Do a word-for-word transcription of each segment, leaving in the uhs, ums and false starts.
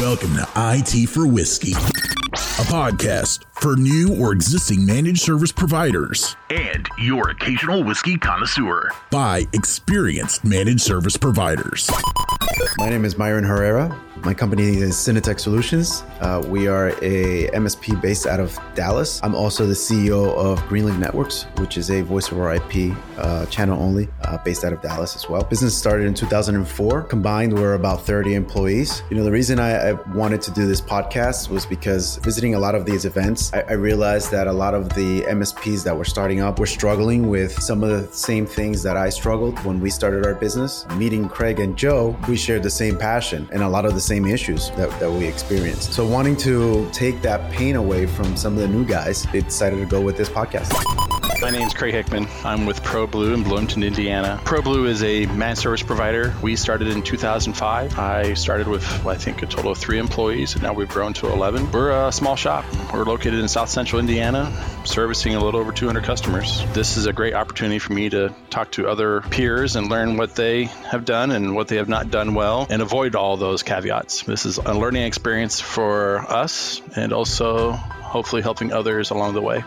Welcome to I T for Whiskey, a podcast for new or existing managed service providers and your occasional whiskey connoisseur by experienced managed service providers. My name is Myron Herrera. My company is CineTech Solutions. Uh, we are a M S P based out of Dallas. I'm also the C E O of GreenLink Networks, which is a voice over I P uh, channel only uh, based out of Dallas as well. Business started in two thousand four. Combined, we're about thirty employees. You know, the reason I, I wanted to do this podcast was because visiting a lot of these events, I, I realized that a lot of the M S Ps that were starting up were struggling with some of the same things that I struggled when we started our business. Meeting Craig and Joe, we shared the same passion and a lot of the same Same issues that, that we experienced. So wanting to take that pain away from some of the new guys, they decided to go with this podcast. My name's Craig Hickman. I'm with ProBlue in Bloomington, Indiana. ProBlue is a managed service provider. We started in two thousand five. I started with, I think, a total of three employees, and now we've grown to eleven. We're a small shop. We're located in South Central Indiana, servicing a little over two hundred customers. This is a great opportunity for me to talk to other peers and learn what they have done and what they have not done well, and avoid all those caveats. This is a learning experience for us, and also hopefully helping others along the way.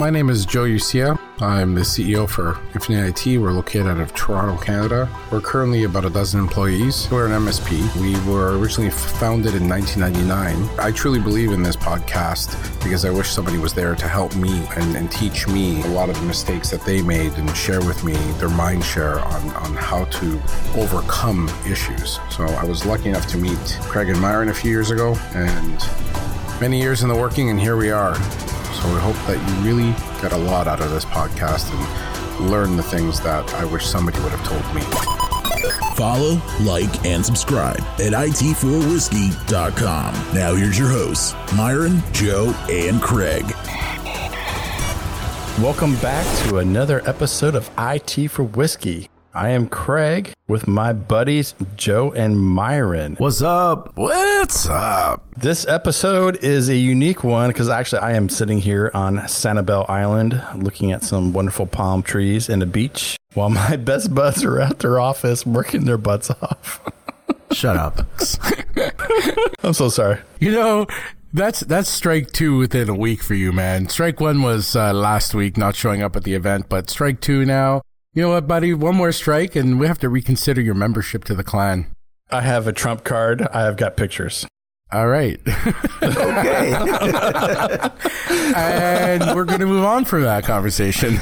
My name is Joe Yusia. I'm the C E O for Infinite I T. We're located out of Toronto, Canada. We're currently about a dozen employees. We're an M S P. We were originally founded in nineteen ninety-nine. I truly believe in this podcast because I wish somebody was there to help me and, and teach me a lot of the mistakes that they made and share with me their mind share on, on how to overcome issues. So I was lucky enough to meet Craig and Myron a few years ago, and many years in the working, and here we are. So we hope that you really get a lot out of this podcast and learn the things that I wish somebody would have told me. Follow, like, and subscribe at I T for whiskey dot com. Now here's your hosts, Myron, Joe, and Craig. Welcome back to another episode of I T for Whiskey. I am Craig with my buddies Joe and Myron. What's up? What's up? This episode is a unique one because actually I am sitting here on Sanibel Island looking at some wonderful palm trees and a beach while my best buds are at their office working their butts off. Shut up. I'm so sorry. You know, That's that's strike two within a week for you, man. Strike one was uh, last week, not showing up at the event, but strike two now. You know what, buddy? One more strike and we have to reconsider your membership to the clan. I have a Trump card. I have got pictures. All right. Okay. And we're going to move on from that conversation.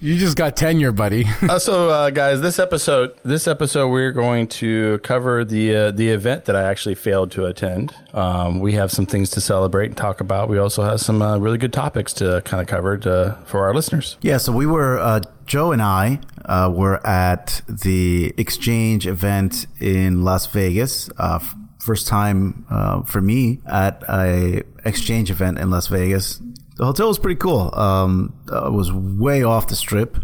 You just got tenure, buddy. uh, so, uh, guys, this episode, this episode, we're going to cover the uh, the event that I actually failed to attend. Um, we have some things to celebrate and talk about. We also have some uh, really good topics to kind of cover to, for our listeners. Yeah. So we were. Uh, Joe and I uh, were at the Xchange event in Las Vegas. Uh, f- first time uh, for me at a Xchange event in Las Vegas. The hotel was pretty cool. Um, it was way off the strip.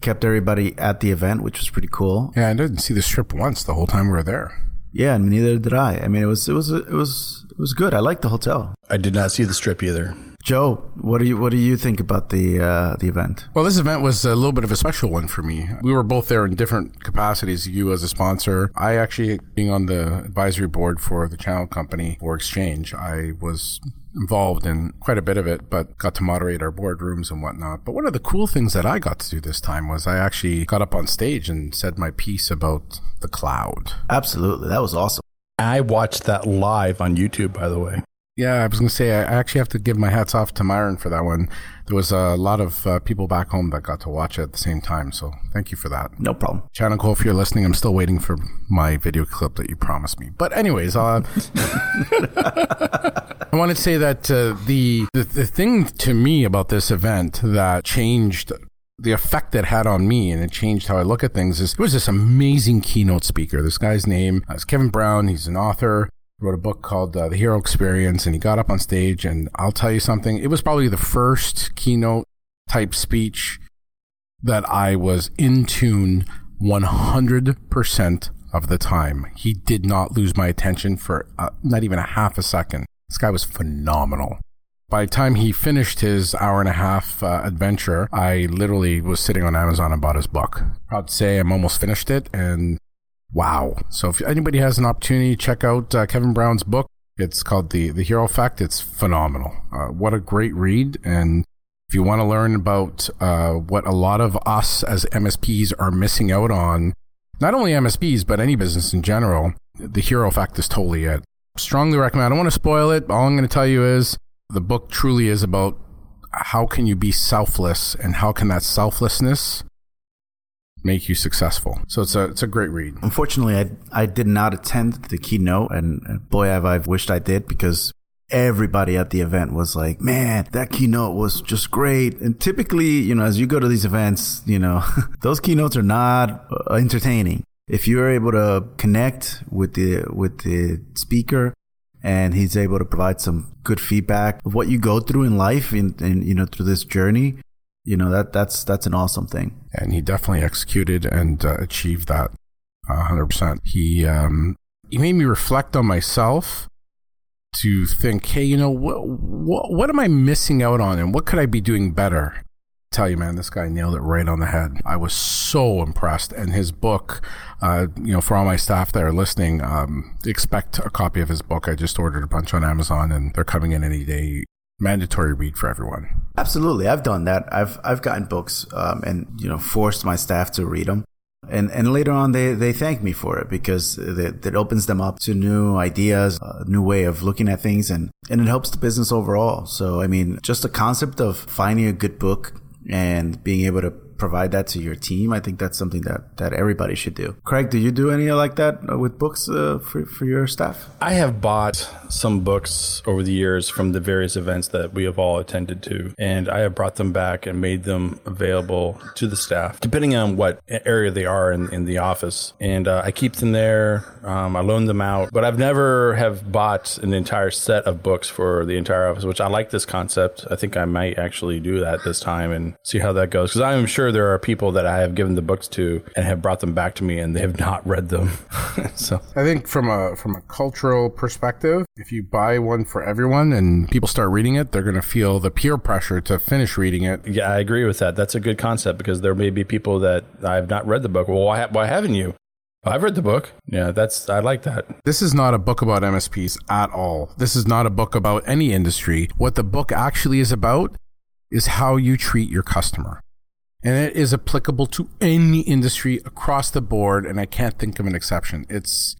Kept everybody at the event, which was pretty cool. Yeah, I didn't see the strip once the whole time we were there. Yeah, and neither did I. I mean, it was it was it was it was good. I liked the hotel. I did not see the strip either. Joe, what do you what do you think about the uh, the event? Well, this event was a little bit of a special one for me. We were both there in different capacities. You as a sponsor, I actually being on the advisory board for the Channel Company for Xchange. I was involved in quite a bit of it, but got to moderate our boardrooms and whatnot. But one of the cool things that I got to do this time was I actually got up on stage and said my piece about the cloud. Absolutely, that was awesome. I watched that live on YouTube, by the way. Yeah, I was going to say, I actually have to give my hats off to Myron for that one. There was a lot of uh, people back home that got to watch it at the same time, so thank you for that. No problem. Channel Cole, if you're listening, I'm still waiting for my video clip that you promised me. But anyways, uh, I want to say that uh, the, the the thing to me about this event that changed the effect it had on me and it changed how I look at things is it was this amazing keynote speaker. This guy's name is Kevin Brown. He's an author. Wrote a book called uh, The Hero Experience, and he got up on stage, and I'll tell you something. It was probably the first keynote-type speech that I was in tune one hundred percent of the time. He did not lose my attention for uh, not even a half a second. This guy was phenomenal. By the time he finished his hour and a half uh, adventure, I literally was sitting on Amazon and bought his book. Proud to say I'm almost finished it, and Wow. So if anybody has an opportunity, check out uh, Kevin Brown's book. It's called The The Hero Effect. It's phenomenal. Uh, what a great read. And if you want to learn about uh, what a lot of us as M S Ps are missing out on, not only M S Ps, but any business in general, The Hero Effect is totally it. Strongly recommend. I don't want to spoil it. All I'm going to tell you is the book truly is about how can you be selfless and how can that selflessness make you successful. So it's a it's a great read. Unfortunately, I I did not attend the keynote, and boy, I've I've wished I did, because everybody at the event was like, man, that keynote was just great. And typically, you know, as you go to these events, you know, those keynotes are not entertaining. If you're able to connect with the with the speaker, and he's able to provide some good feedback of what you go through in life and, and you know, through this journey, you know, that that's that's an awesome thing. And he definitely executed and uh, achieved that one hundred percent. He um, he made me reflect on myself to think, hey, you know, what wh- what am I missing out on, and what could I be doing better? Tell you, man, this guy nailed it right on the head. I was so impressed. And his book, uh, you know, for all my staff that are listening, um, expect a copy of his book. I just ordered a bunch on Amazon, and they're coming in any day. Mandatory read for everyone. Absolutely. I've done that. I've I've gotten books um, and, you know, forced my staff to read them. And and later on, they, they thank me for it, because it, it opens them up to new ideas, a new way of looking at things, and, and it helps the business overall. So, I mean, just the concept of finding a good book and being able to provide that to your team, I think that's something that, that everybody should do. Craig, do you do any like that with books uh, for, for your staff? I have bought some books over the years from the various events that we have all attended to, and I have brought them back and made them available to the staff, depending on what area they are in, in the office. And uh, I keep them there. Um, I loan them out, but I've never have bought an entire set of books for the entire office, which I like this concept. I think I might actually do that this time and see how that goes, because I am sure there are people that I have given the books to and have brought them back to me, and they have not read them. So I think from a from a cultural perspective, if you buy one for everyone and people start reading it, they're going to feel the peer pressure to finish reading it. Yeah, I agree with that. That's a good concept, because there may be people that I have not read the book. Well, why, why haven't you? I've read the book. Yeah, that's I like that. This is not a book about M S Ps at all. This is not a book about any industry. What the book actually is about is how you treat your customer. And it is applicable to any industry across the board, and I can't think of an exception. It's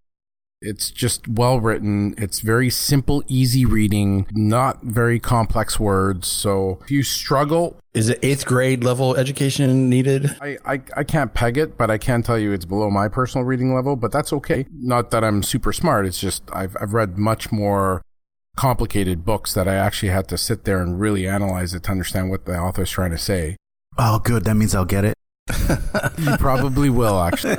it's just well written. It's very simple, easy reading, not very complex words. So if you struggle... Is it eighth grade level education needed? I, I, I can't peg it, but I can tell you it's below my personal reading level, but that's okay. Not that I'm super smart. It's just I've I've read much more complicated books that I actually had to sit there and really analyze it to understand what the author's trying to say. Oh, good. That means I'll get it. You probably will, actually.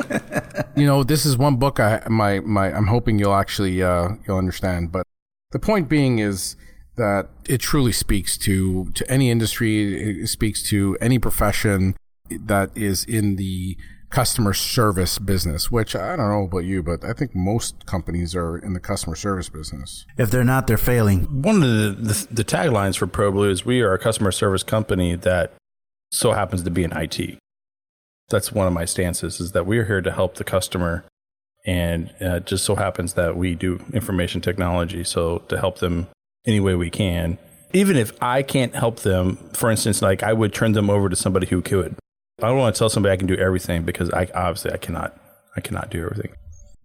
You know, this is one book I my, my I'm hoping you'll actually uh, you'll understand. But the point being is that it truly speaks to to any industry. It speaks to any profession that is in the customer service business, which I don't know about you, but I think most companies are in the customer service business. If they're not, they're failing. One of the the, the taglines for ProBlue is we are a customer service company that so happens to be in I T. That's one of my stances, is that we're here to help the customer, and uh, it just so happens that we do information technology, so to help them any way we can. Even if I can't help them, for instance, like I would turn them over to somebody who could. I don't want to tell somebody I can do everything, because I obviously I cannot I cannot do everything.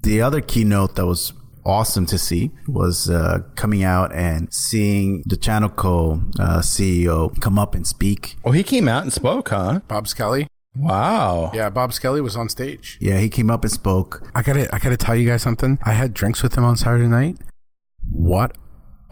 The other keynote that was awesome to see was uh, coming out and seeing the Channel Co uh, C E O come up and speak. Oh, he came out and spoke, huh? Bob Skelly. Wow. Yeah, Bob Skelly was on stage. Yeah, he came up and spoke. I gotta, I gotta tell you guys something. I had drinks with him on Saturday night. What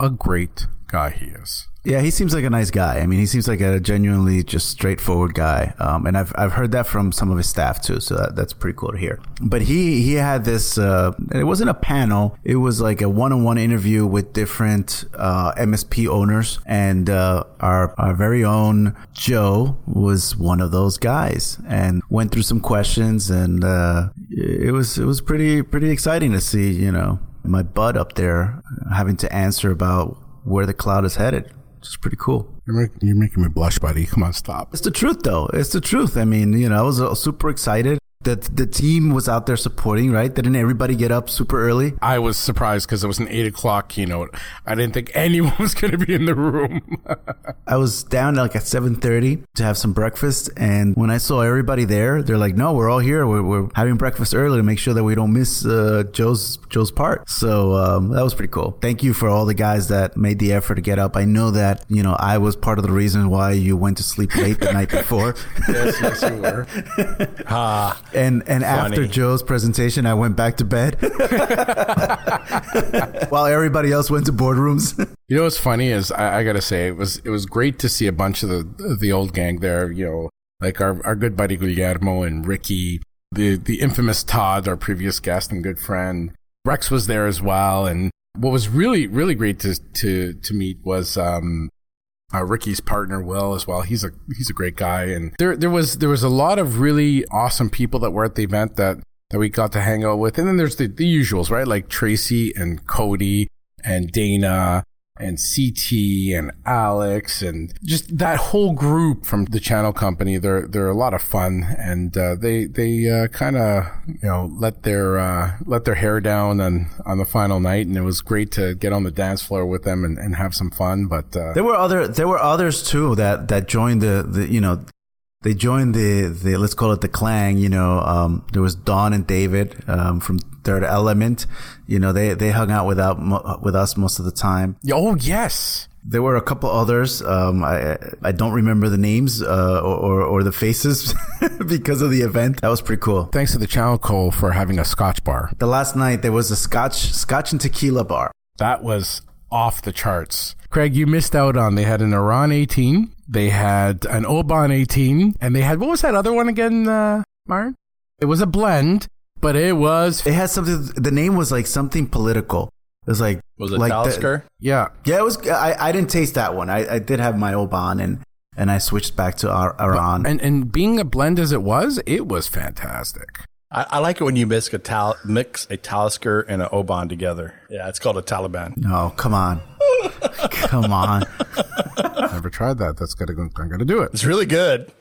a great guy he is. Yeah, he seems like a nice guy. I mean, he seems like a genuinely just straightforward guy. Um, and I've I've heard that from some of his staff too, so that, that's pretty cool to hear. But he he had this, uh, it wasn't a panel, it was like a one-on-one interview with different uh, M S P owners. And uh, our, our very own Joe was one of those guys, and went through some questions, and uh, it was it was pretty pretty exciting to see, you know, my bud up there having to answer about where the cloud is headed. It's pretty cool. You're, make, you're making me blush, buddy. Come on, stop. It's the truth, though. It's the truth. I mean, you know, I was uh, super excited. that the team was out there supporting, right? Didn't everybody get up super early? I was surprised because it was an eight o'clock keynote. I didn't think anyone was going to be in the room. I was down like at seven thirty to have some breakfast. And when I saw everybody there, they're like, no, we're all here. We're, we're having breakfast early to make sure that we don't miss uh, Joe's Joe's part. So um, that was pretty cool. Thank you for all the guys that made the effort to get up. I know that, you know, I was part of the reason why you went to sleep late the night before. Yes, yes, you were. Ah. And and funny. After Joe's presentation, I went back to bed while everybody else went to boardrooms. You know what's funny is I, I got to say it was it was great to see a bunch of the the old gang there. You know, like our our good buddy Guillermo and Ricky, the the infamous Todd, our previous guest and good friend. Rex was there as well. And what was really really great to to to meet was um, Uh, Ricky's partner, Will, as well. He's a he's a great guy, and there there was there was a lot of really awesome people that were at the event that that we got to hang out with. And then there's the, the usuals, right? Like Tracy and Cody and Dana and C T and Alex and just that whole group from the Channel Company. They're they're a lot of fun, and uh, they they uh, kind of you know let their uh, let their hair down on, on the final night, and it was great to get on the dance floor with them and, and have some fun. But uh, there were other there were others too that, that joined the, the you know they joined the, the let's call it the clang. You know um, there was Dawn and David um, from Third Element. You know, they, they hung out without with us most of the time. Oh, yes. There were a couple others. Um, I I don't remember the names uh, or, or, or the faces because of the event. That was pretty cool. Thanks to the Channel Co. for having a Scotch bar. The last night, there was a Scotch Scotch and tequila bar. That was off the charts. Craig, you missed out on. They had an Arran eighteen. They had an Oban eighteen. And they had, what was that other one again, uh, Myron? It was a blend. But it was... It had something... The name was like something political. It was like... Was it like Talisker? The, yeah. Yeah, it was... I, I didn't taste that one. I, I did have my Oban and, and I switched back to Ar- Arran. But, and, and being a blend as it was, it was fantastic. I, I like it when you mix a, tal- mix a Talisker and an Oban together. Yeah, it's called a Taliban. No, come on. Come on. Never tried that. That's gotta go, I'm going to do it. It's really good.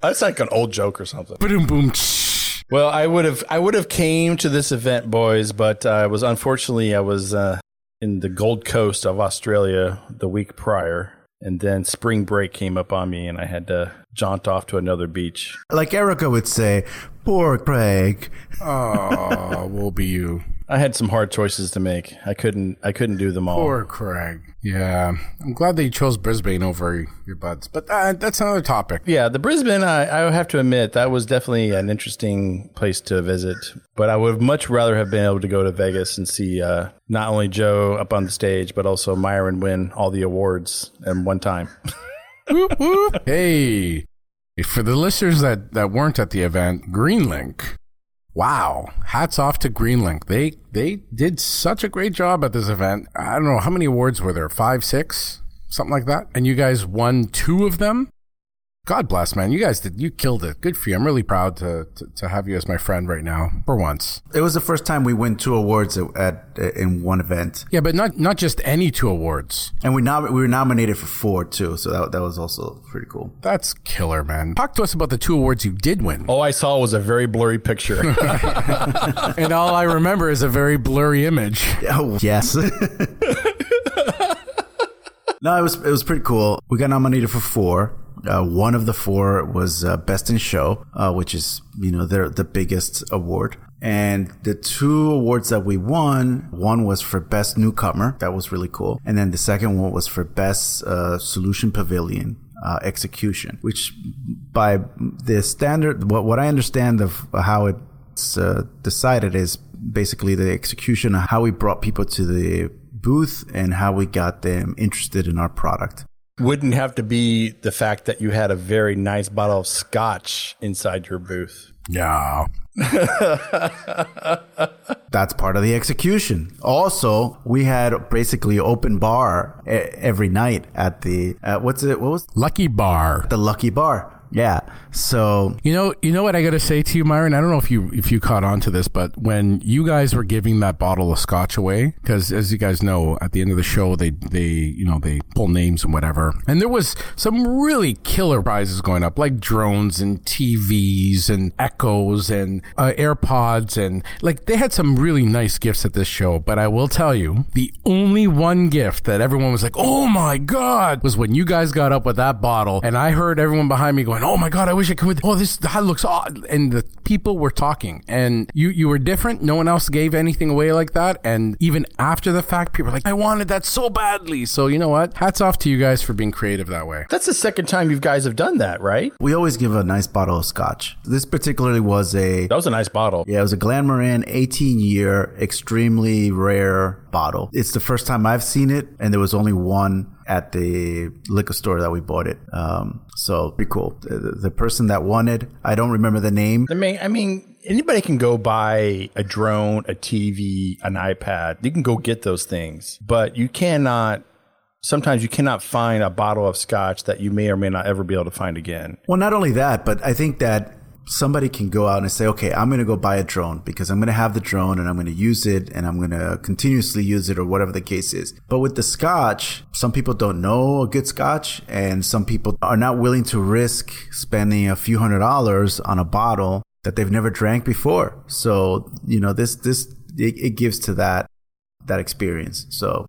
That's like an old joke or something. Boom, boom. Well, I would have I would have came to this event, boys, but I uh, was unfortunately I was uh, in the Gold Coast of Australia the week prior, and then spring break came up on me, and I had to jaunt off to another beach. Like Erica would say, "Poor Craig." Oh, woe be you. I had some hard choices to make. I couldn't I couldn't do them all. Poor Craig. Yeah. I'm glad that you chose Brisbane over your buds. But uh, that's another topic. Yeah, the Brisbane, I, I have to admit, that was definitely an interesting place to visit. But I would much rather have been able to go to Vegas and see uh, not only Joe up on the stage, but also Myron win all the awards in one time. Whoop, whoop. Hey, for the listeners that, that weren't at the event, GreenLink. Wow. Hats off to GreenLink. They they did such a great job at this event. I don't know. How many awards were there? Five, six? Something like that? And you guys won two of them? God bless, man. You guys did. You killed it. Good for you. I'm really proud to, to, to have you as my friend right now for once. It was the first time we win two awards at, at in one event. Yeah, but not not just any two awards. And we nom- we were nominated for four, too. So that that was also pretty cool. That's killer, man. Talk to us about the two awards you did win. All I saw was a very blurry picture. And all I remember is a very blurry image. Oh, yes. No, it was it was pretty cool. We got nominated for four. Uh, one of the four was uh, Best in Show, uh, which is, you know, they're the biggest award. And the two awards that we won, one was for Best Newcomer. That was really cool. And then the second one was for Best uh, Solution Pavilion uh, Execution, which by the standard, what, what I understand of how it's uh, decided is basically the execution of how we brought people to the booth and how we got them interested in our product. Wouldn't have to be the fact that you had a very nice bottle of scotch inside your booth. Yeah. That's part of the execution. Also, we had basically open bar every night at the, uh, what's it, what was it? Lucky Bar. The Lucky Bar. Yeah. So, you know, you know what I got to say to you, Myron? I don't know if you if you caught on to this, but when you guys were giving that bottle of scotch away, because as you guys know, at the end of the show, they, they, you know, they pull names and whatever. And there was some really killer prizes going up, like drones and T Vs and Echoes and uh, AirPods. And like they had some really nice gifts at this show. But I will tell you, the only one gift that everyone was like, oh, my God, was when you guys got up with that bottle. And I heard everyone behind me going, oh my God, I wish I could. Oh, this that looks odd. And the people were talking, and you, you were different. No one else gave anything away like that. And even after the fact, people were like, I wanted that so badly. So you know what? Hats off to you guys for being creative that way. That's the second time you guys have done that, right? We always give a nice bottle of scotch. This particularly was a... That was a nice bottle. Yeah, it was a Glenmoran eighteen year, extremely rare bottle. It's the first time I've seen it, and there was only one at the liquor store that we bought it. Um, so pretty cool. The, the person that won it, I don't remember the name. I mean, I mean, anybody can go buy a drone, a T V, an iPad. You can go get those things, but you cannot... Sometimes you cannot find a bottle of scotch that you may or may not ever be able to find again. Well, not only that, but I think that somebody can go out and say, okay, I'm going to go buy a drone because I'm going to have the drone and I'm going to use it and I'm going to continuously use it or whatever the case is. But with the scotch, some people don't know a good scotch and some people are not willing to risk spending a few hundred dollars on a bottle that they've never drank before. So, you know, this, this, it, it gives to that, that experience. So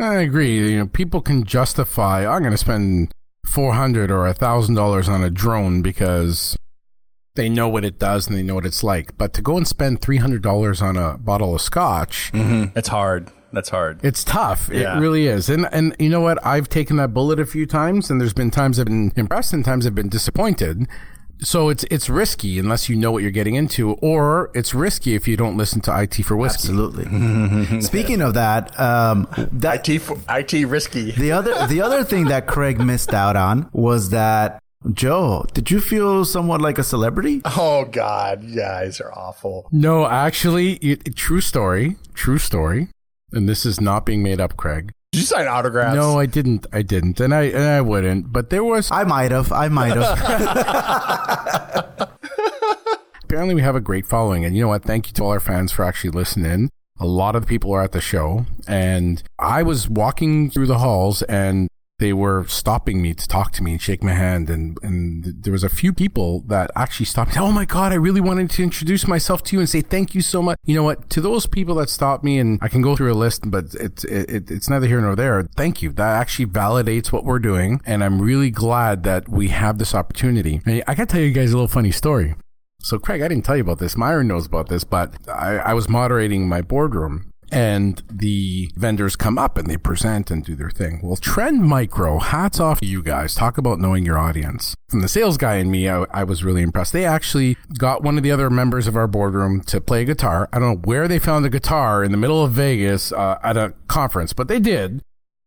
I agree. You know, people can justify, I'm going to spend four hundred dollars or one thousand dollars on a drone because they know what it does and they know what it's like. But to go and spend three hundred dollars on a bottle of scotch, mm-hmm. It's hard. That's hard. It's tough. Yeah. It really is. And and you know what? I've taken that bullet a few times, and there's been times I've been impressed and times I've been disappointed. So it's it's risky unless you know what you're getting into, or it's risky if you don't listen to I T for Whiskey. Absolutely. Speaking of that, um, that I T for, I T risky. the other the other thing that Craig missed out on was that. Joe, did you feel somewhat like a celebrity? Oh, God. You guys are awful. No, actually, it, it, true story. True story. And this is not being made up, Craig. Did you sign autographs? No, I didn't. I didn't. And I and I wouldn't. But there was... I might have. I might have. Apparently, we have a great following. And you know what? Thank you to all our fans for actually listening. A lot of people are at the show. And I was walking through the halls and... They were stopping me to talk to me and shake my hand. And, and there was a few people that actually stopped. Oh, my God, I really wanted to introduce myself to you and say thank you so much. You know what? To those people that stopped me, and I can go through a list, but it's it, it's neither here nor there. Thank you. That actually validates what we're doing. And I'm really glad that we have this opportunity. And I got to tell you guys a little funny story. So, Craig, I didn't tell you about this. Myron knows about this, but I, I was moderating my boardroom. And the vendors come up and they present and do their thing. Well, Trend Micro, hats off to you guys. Talk about knowing your audience. From the sales guy and me, I, I was really impressed. They actually got one of the other members of our boardroom to play guitar. I don't know where they found the guitar in the middle of Vegas uh, at a conference, but they did.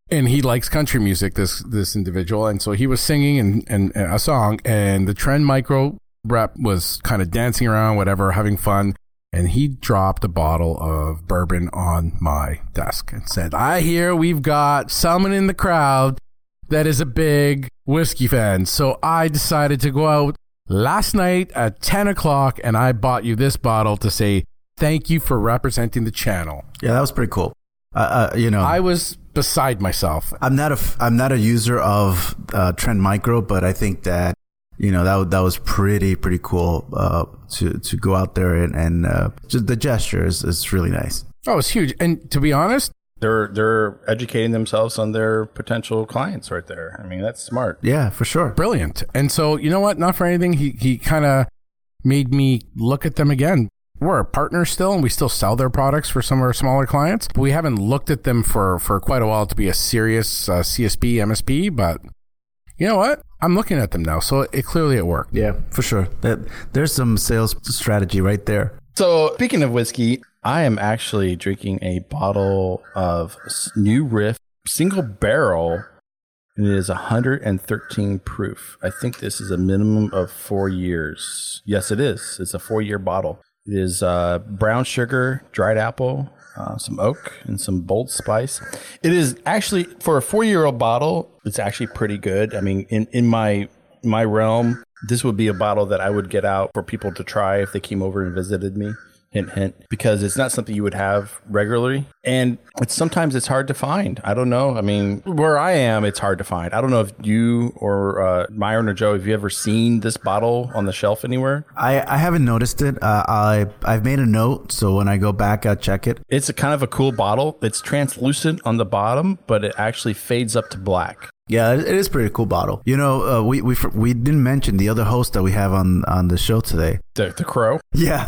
And he likes country music, this this individual. And so he was singing and, and, and a song. And the Trend Micro rep was kind of dancing around, whatever, having fun. And he dropped a bottle of bourbon on my desk and said, I hear we've got someone in the crowd that is a big whiskey fan. So I decided to go out last night at ten o'clock and I bought you this bottle to say thank you for representing the channel. Yeah, that was pretty cool. Uh, uh, you know, I was beside myself. I'm not a, I'm not a user of uh, Trend Micro, but I think that, you know, that that was pretty, pretty cool uh, to, to go out there and, and uh, just the gesture is, is really nice. Oh, it's huge. And to be honest, they're they're educating themselves on their potential clients right there. I mean, that's smart. Yeah, for sure. Brilliant. And so, you know what? Not for anything. He, he kind of made me look at them again. We're a partner still, and we still sell their products for some of our smaller clients. But we haven't looked at them for, for quite a while to be a serious uh, C S P, M S P, but... You know what? I'm looking at them now, so it clearly it worked. Yeah, for sure. That, there's some sales strategy right there. So speaking of whiskey, I am actually drinking a bottle of New Riff single barrel. It is one hundred thirteen proof. I think this is a minimum of four years. Yes, it is. It's a four-year bottle. It is uh, brown sugar, dried apple, uh, some oak, and some bold spice. It is actually, for a four-year-old bottle, it's actually pretty good. I mean, in, in my my realm, this would be a bottle that I would get out for people to try if they came over and visited me. Hint, hint, because it's not something you would have regularly. And it's sometimes it's hard to find. I don't know. I mean, where I am, it's hard to find. I don't know if you or uh, Myron or Joe, have you ever seen this bottle on the shelf anywhere? I, I haven't noticed it. Uh, I, I've made a note. So when I go back, I'll check it. It's a kind of a cool bottle. It's translucent on the bottom, but it actually fades up to black. Yeah, it is a pretty cool bottle. You know, uh, we we we didn't mention the other host that we have on, on the show today. The, the crow? Yeah.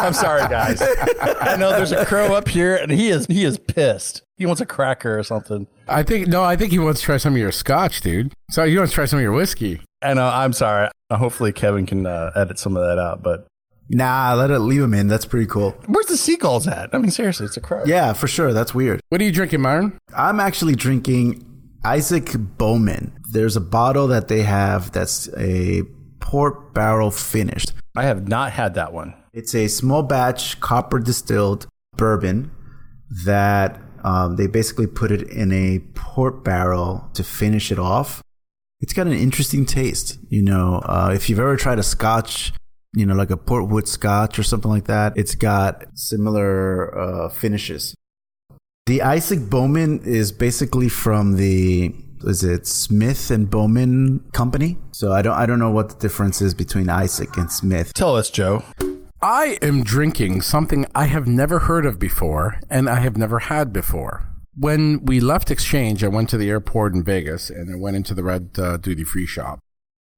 I'm sorry, guys. I know there's a crow up here, and he is he is pissed. He wants a cracker or something. I think no, I think he wants to try some of your scotch, dude. So you want to try some of your whiskey? I know. I'm sorry. Hopefully, Kevin can uh, edit some of that out, but. Nah, let it leave him in. That's pretty cool. Where's the seagulls at? I mean, seriously, it's a crow. Yeah, for sure. That's weird. What are you drinking, Myron? I'm actually drinking Isaac Bowman. There's a bottle that they have that's a port barrel finished. I have not had that one. It's a small batch copper distilled bourbon that um, they basically put it in a port barrel to finish it off. It's got an interesting taste. You know, uh, if you've ever tried a scotch, you know, like a portwood scotch or something like that, it's got similar uh, finishes. The Isaac Bowman is basically from the, is it Smith and Bowman company? So I don't I don't know what the difference is between Isaac and Smith. Tell us, Joe. I am drinking something I have never heard of before and I have never had before. When we left Xchange, I went to the airport in Vegas and I went into the red uh, duty-free shop.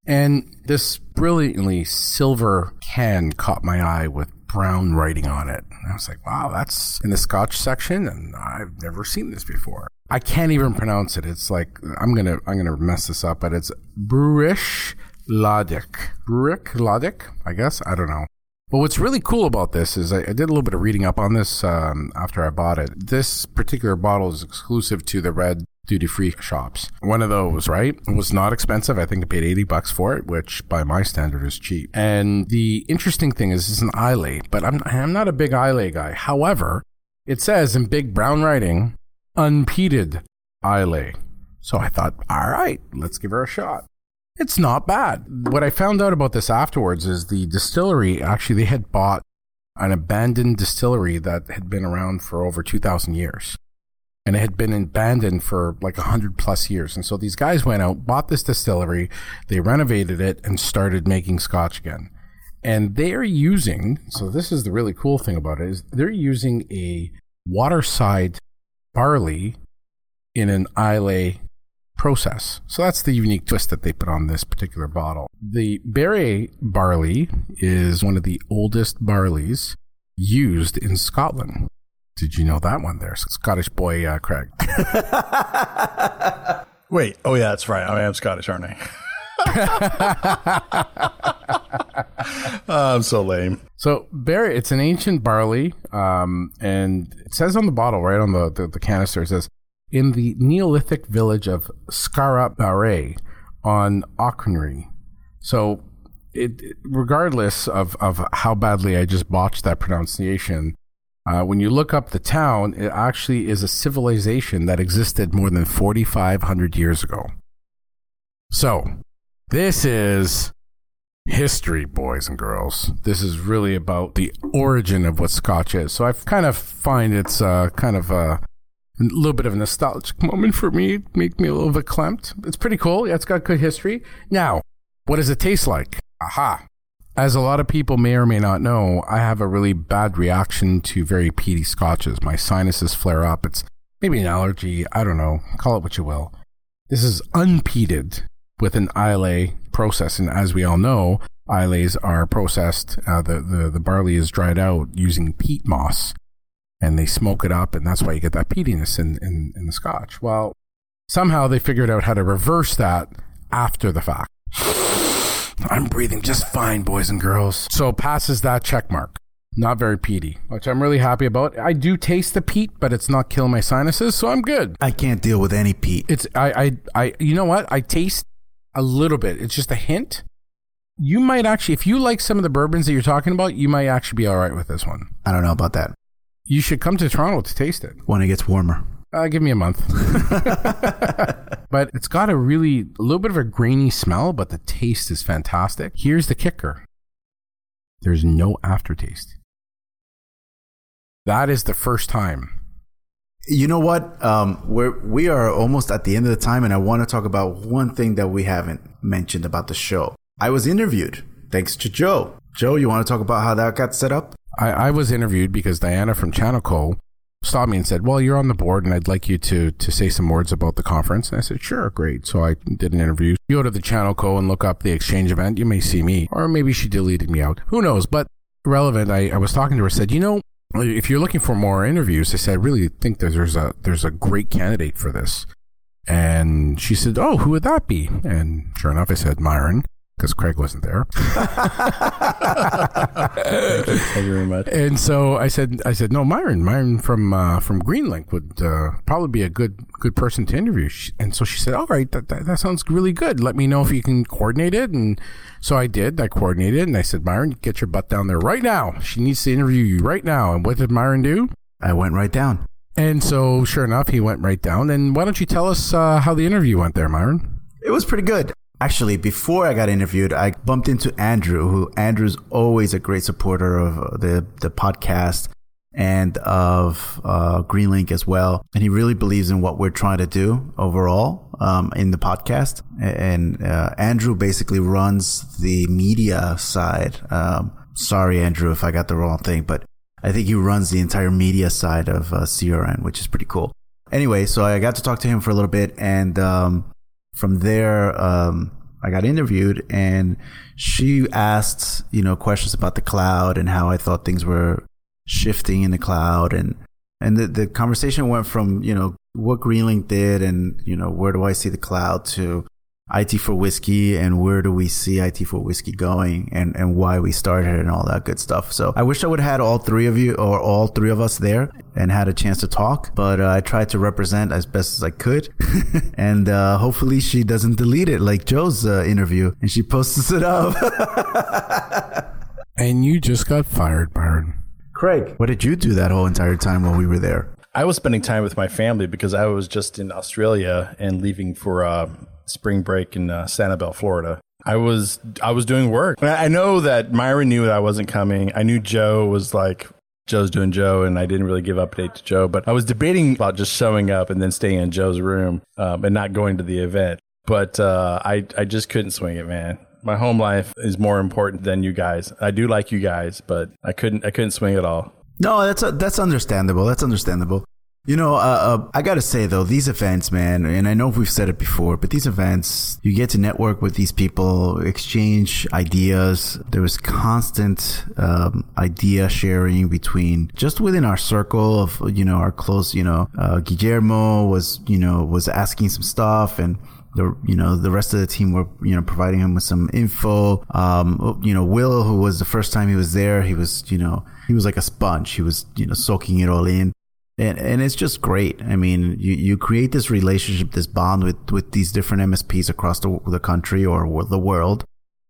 And this brilliantly silver can caught my eye with brown writing on it. And I was like, wow, that's in the Scotch section, and I've never seen this before. I can't even pronounce it. It's like, I'm going to I'm gonna mess this up, but it's Brurish Ladic. Brurish Ladic, I guess? I don't know. But what's really cool about this is I, I did a little bit of reading up on this um, after I bought it. This particular bottle is exclusive to the red duty-free shops. One of those, right? It was not expensive. I think I paid eighty bucks for it, which by my standard is cheap. And the interesting thing is it's an Islay, but I'm I'm not a big Islay guy. However, it says in big brown writing, unpeated Islay. So I thought, all right, let's give her a shot. It's not bad. What I found out about this afterwards is the distillery, actually, they had bought an abandoned distillery that had been around for over two thousand years. And it had been abandoned for like one hundred plus years. And so these guys went out, bought this distillery, they renovated it, and started making scotch again. And they're using, so this is the really cool thing about it, is they're using a waterside barley in an Islay process. So that's the unique twist that they put on this particular bottle. The Berry barley is one of the oldest barleys used in Scotland. Did you know that one there? Scottish boy, uh, Craig. Wait. Oh, yeah, that's right. I am Scottish, aren't I? oh, I'm so lame. So, Barry, it's an ancient barley, um, and it says on the bottle, right on the, the, the canister, it says, in the Neolithic village of Skara Barre on Auchenry. So, it, regardless of, of how badly I just botched that pronunciation, Uh, when you look up the town, it actually is a civilization that existed more than forty-five hundred years ago. So, this is history, boys and girls. This is really about the origin of what Scotch is. So I kind of find it's uh, kind of a, a little bit of a nostalgic moment for me. It made me a little bit clamped. It's pretty cool. Yeah, it's got good history. Now, what does it taste like? Aha. As a lot of people may or may not know, I have a really bad reaction to very peaty scotches. My sinuses flare up. It's maybe an allergy. I don't know. Call it what you will. This is unpeated with an Islay process. And as we all know, Isleys are processed. Uh, the, the, the barley is dried out using peat moss. And they smoke it up. And that's why you get that peatiness in, in, in the scotch. Well, somehow they figured out how to reverse that after the fact. I'm breathing just fine, boys and girls. So passes that check mark. Not very peaty, which I'm really happy about. I do taste the peat, but it's not killing my sinuses, so I'm good. I can't deal with any peat. It's I, I, I. You know what? I taste a little bit. It's just a hint. You might actually, if you like some of the bourbons that you're talking about, you might actually be all right with this one. I don't know about that. You should come to Toronto to taste it. When it gets warmer. Uh, give me a month. But it's got a really, a little bit of a grainy smell, but the taste is fantastic. Here's the kicker. There's no aftertaste. That is the first time. You know what? Um, we're, we are almost at the end of the time, and I want to talk about one thing that we haven't mentioned about the show. I was interviewed, thanks to Joe. Joe, you want to talk about how that got set up? I, I was interviewed because Diana from Channel Co. stopped me and said, well, you're on the board, and I'd like you to to say some words about the conference. And I said, sure, great. So I did an interview. You go to the Channel Co. and look up the Xchange event. You may see me, or maybe she deleted me out. Who knows? But relevant, I, I was talking to her, said, you know, if you're looking for more interviews, I said, I really think that there's a there's a great candidate for this. And she said, oh, who would that be? And sure enough, I said, Myron, because Craig wasn't there. Thank you, thank you very much. And so I said, I said, no, Myron, Myron from uh, from GreenLink would uh, probably be a good good person to interview. She, and so she said, all right, that, that that sounds really good. Let me know if you can coordinate it. And so I did. I coordinated, and I said, Myron, get your butt down there right now. She needs to interview you right now. And what did Myron do? I went right down. And so, sure enough, he went right down. And why don't you tell us uh, how the interview went there, Myron? It was pretty good. Actually, before I got interviewed, I bumped into Andrew, who Andrew's always a great supporter of the, the podcast and of uh, GreenLink as well. And he really believes in what we're trying to do overall um, in the podcast. And uh, Andrew basically runs the media side. Um, sorry, Andrew, if I got the wrong thing, but I think he runs the entire media side of uh, C R N, which is pretty cool. Anyway, so I got to talk to him for a little bit, and um, from there, um, I got interviewed, and she asked, you know, questions about the cloud and how I thought things were shifting in the cloud. And, and the, the conversation went from, you know, what GreenLink did and, you know, where do I see the cloud, to I T for Whiskey and where do we see I T for Whiskey going, and, and why we started and all that good stuff. So I wish I would have had all three of you or all three of us there and had a chance to talk, but uh, I tried to represent as best as I could. And uh, hopefully she doesn't delete it like Joe's uh, interview and she posts it up. And you just got fired, Byron. Craig, what did you do that whole entire time while we were there? I was spending time with my family because I was just in Australia and leaving for... Uh, spring break in uh, Sanibel, Florida. I was I was doing work. And I know that Myron knew that I wasn't coming. I knew Joe was like, Joe's doing Joe, and I didn't really give update to Joe. But I was debating about just showing up and then staying in Joe's room um, and not going to the event. But uh, I, I just couldn't swing it, man. My home life is more important than you guys. I do like you guys, but I couldn't I couldn't swing it all. No, that's a, that's understandable. That's understandable. You know, uh, uh, I gotta say though, these events, man, and I know we've said it before, but these events, you get to network with these people, exchange ideas. There was constant um, idea sharing between just within our circle of, you know, our close, you know, uh, Guillermo was, you know, was asking some stuff, and the, you know, the rest of the team were, you know, providing him with some info. Um, you know, Will, who was the first time he was there, he was, you know, he was like a sponge. He was, you know, soaking it all in. And, and it's just great. I mean, you, you create this relationship, this bond with, with these different M S Ps across the, the country or the world.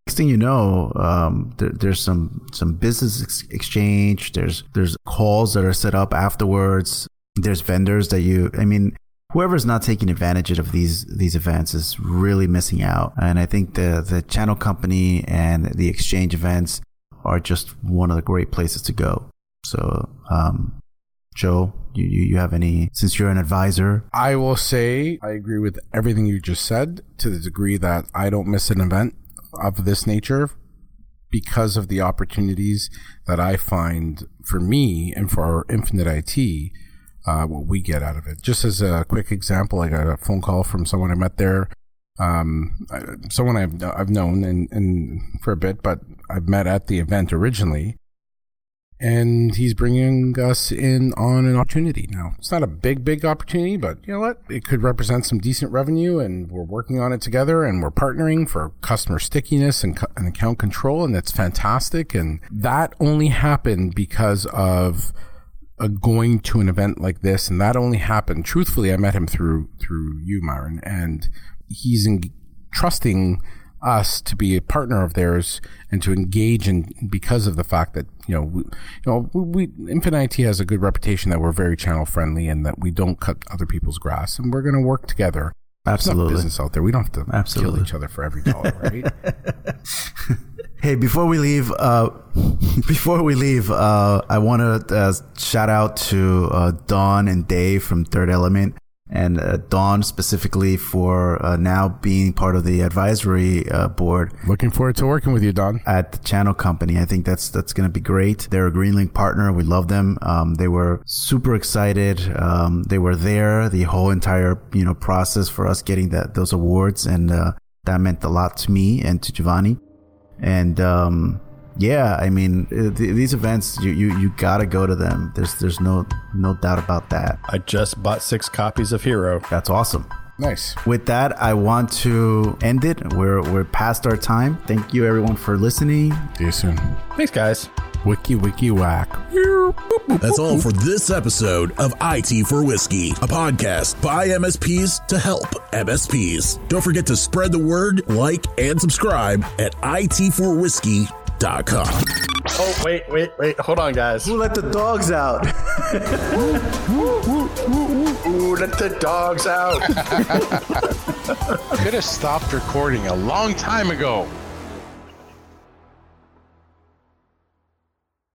Next thing you know, um, there, there's some, some business ex- exchange. There's, there's calls that are set up afterwards. There's vendors that you, I mean, whoever's not taking advantage of these, these events is really missing out. And I think the, the Channel Company and the Xchange events are just one of the great places to go. So, um, Joe, you, you have any, since you're an advisor? I will say I agree with everything you just said, to the degree that I don't miss an event of this nature because of the opportunities that I find for me and for our Infinite I T, uh, what we get out of it. Just as a quick example, I got a phone call from someone I met there, um, someone I've, I've known and, and for a bit, but I've met at the event originally. And he's bringing us in on an opportunity now. It's not a big, big opportunity, but you know what? It could represent some decent revenue, and we're working on it together, and we're partnering for customer stickiness and, co- and account control, and that's fantastic. And that only happened because of uh, going to an event like this, and that only happened. Truthfully, I met him through through you, Myron, and he's in, trusting us to be a partner of theirs and to engage in, because of the fact that, you know, we, you know, we, Infinite I T has a good reputation that we're very channel friendly and that we don't cut other people's grass, and we're going to work together. Absolutely. There's enough business out there. We don't have to Absolutely. kill each other for every dollar, right? Hey, before we leave, uh, before we leave, uh, I want to uh, shout out to uh, Dawn and Dave from Third Element, and uh, Dawn specifically for uh, now being part of the advisory uh, board. Looking forward to working with you, Dawn, at the Channel Company. I think that's that's going to be great. They're a GreenLink partner. We love them. Um, they were super excited. Um, they were there the whole entire you know process for us getting that those awards, and uh, that meant a lot to me and to Giovanni. And um, yeah, I mean th- these events, you, you you gotta go to them. There's there's no no doubt about that. I just bought six copies of Hero. That's awesome. Nice. With that, I want to end it. We're we're past our time. Thank you everyone for listening. See you soon. Thanks guys. Wiki wiki whack. That's all for this episode of I T for Whiskey, a podcast by M S Ps to help M S Ps. Don't forget to spread the word, like, and subscribe at I T for whiskey dot com. Oh, wait, wait, wait. Hold on, guys. Who let the dogs out? Who let the dogs out? Could have stopped recording a long time ago.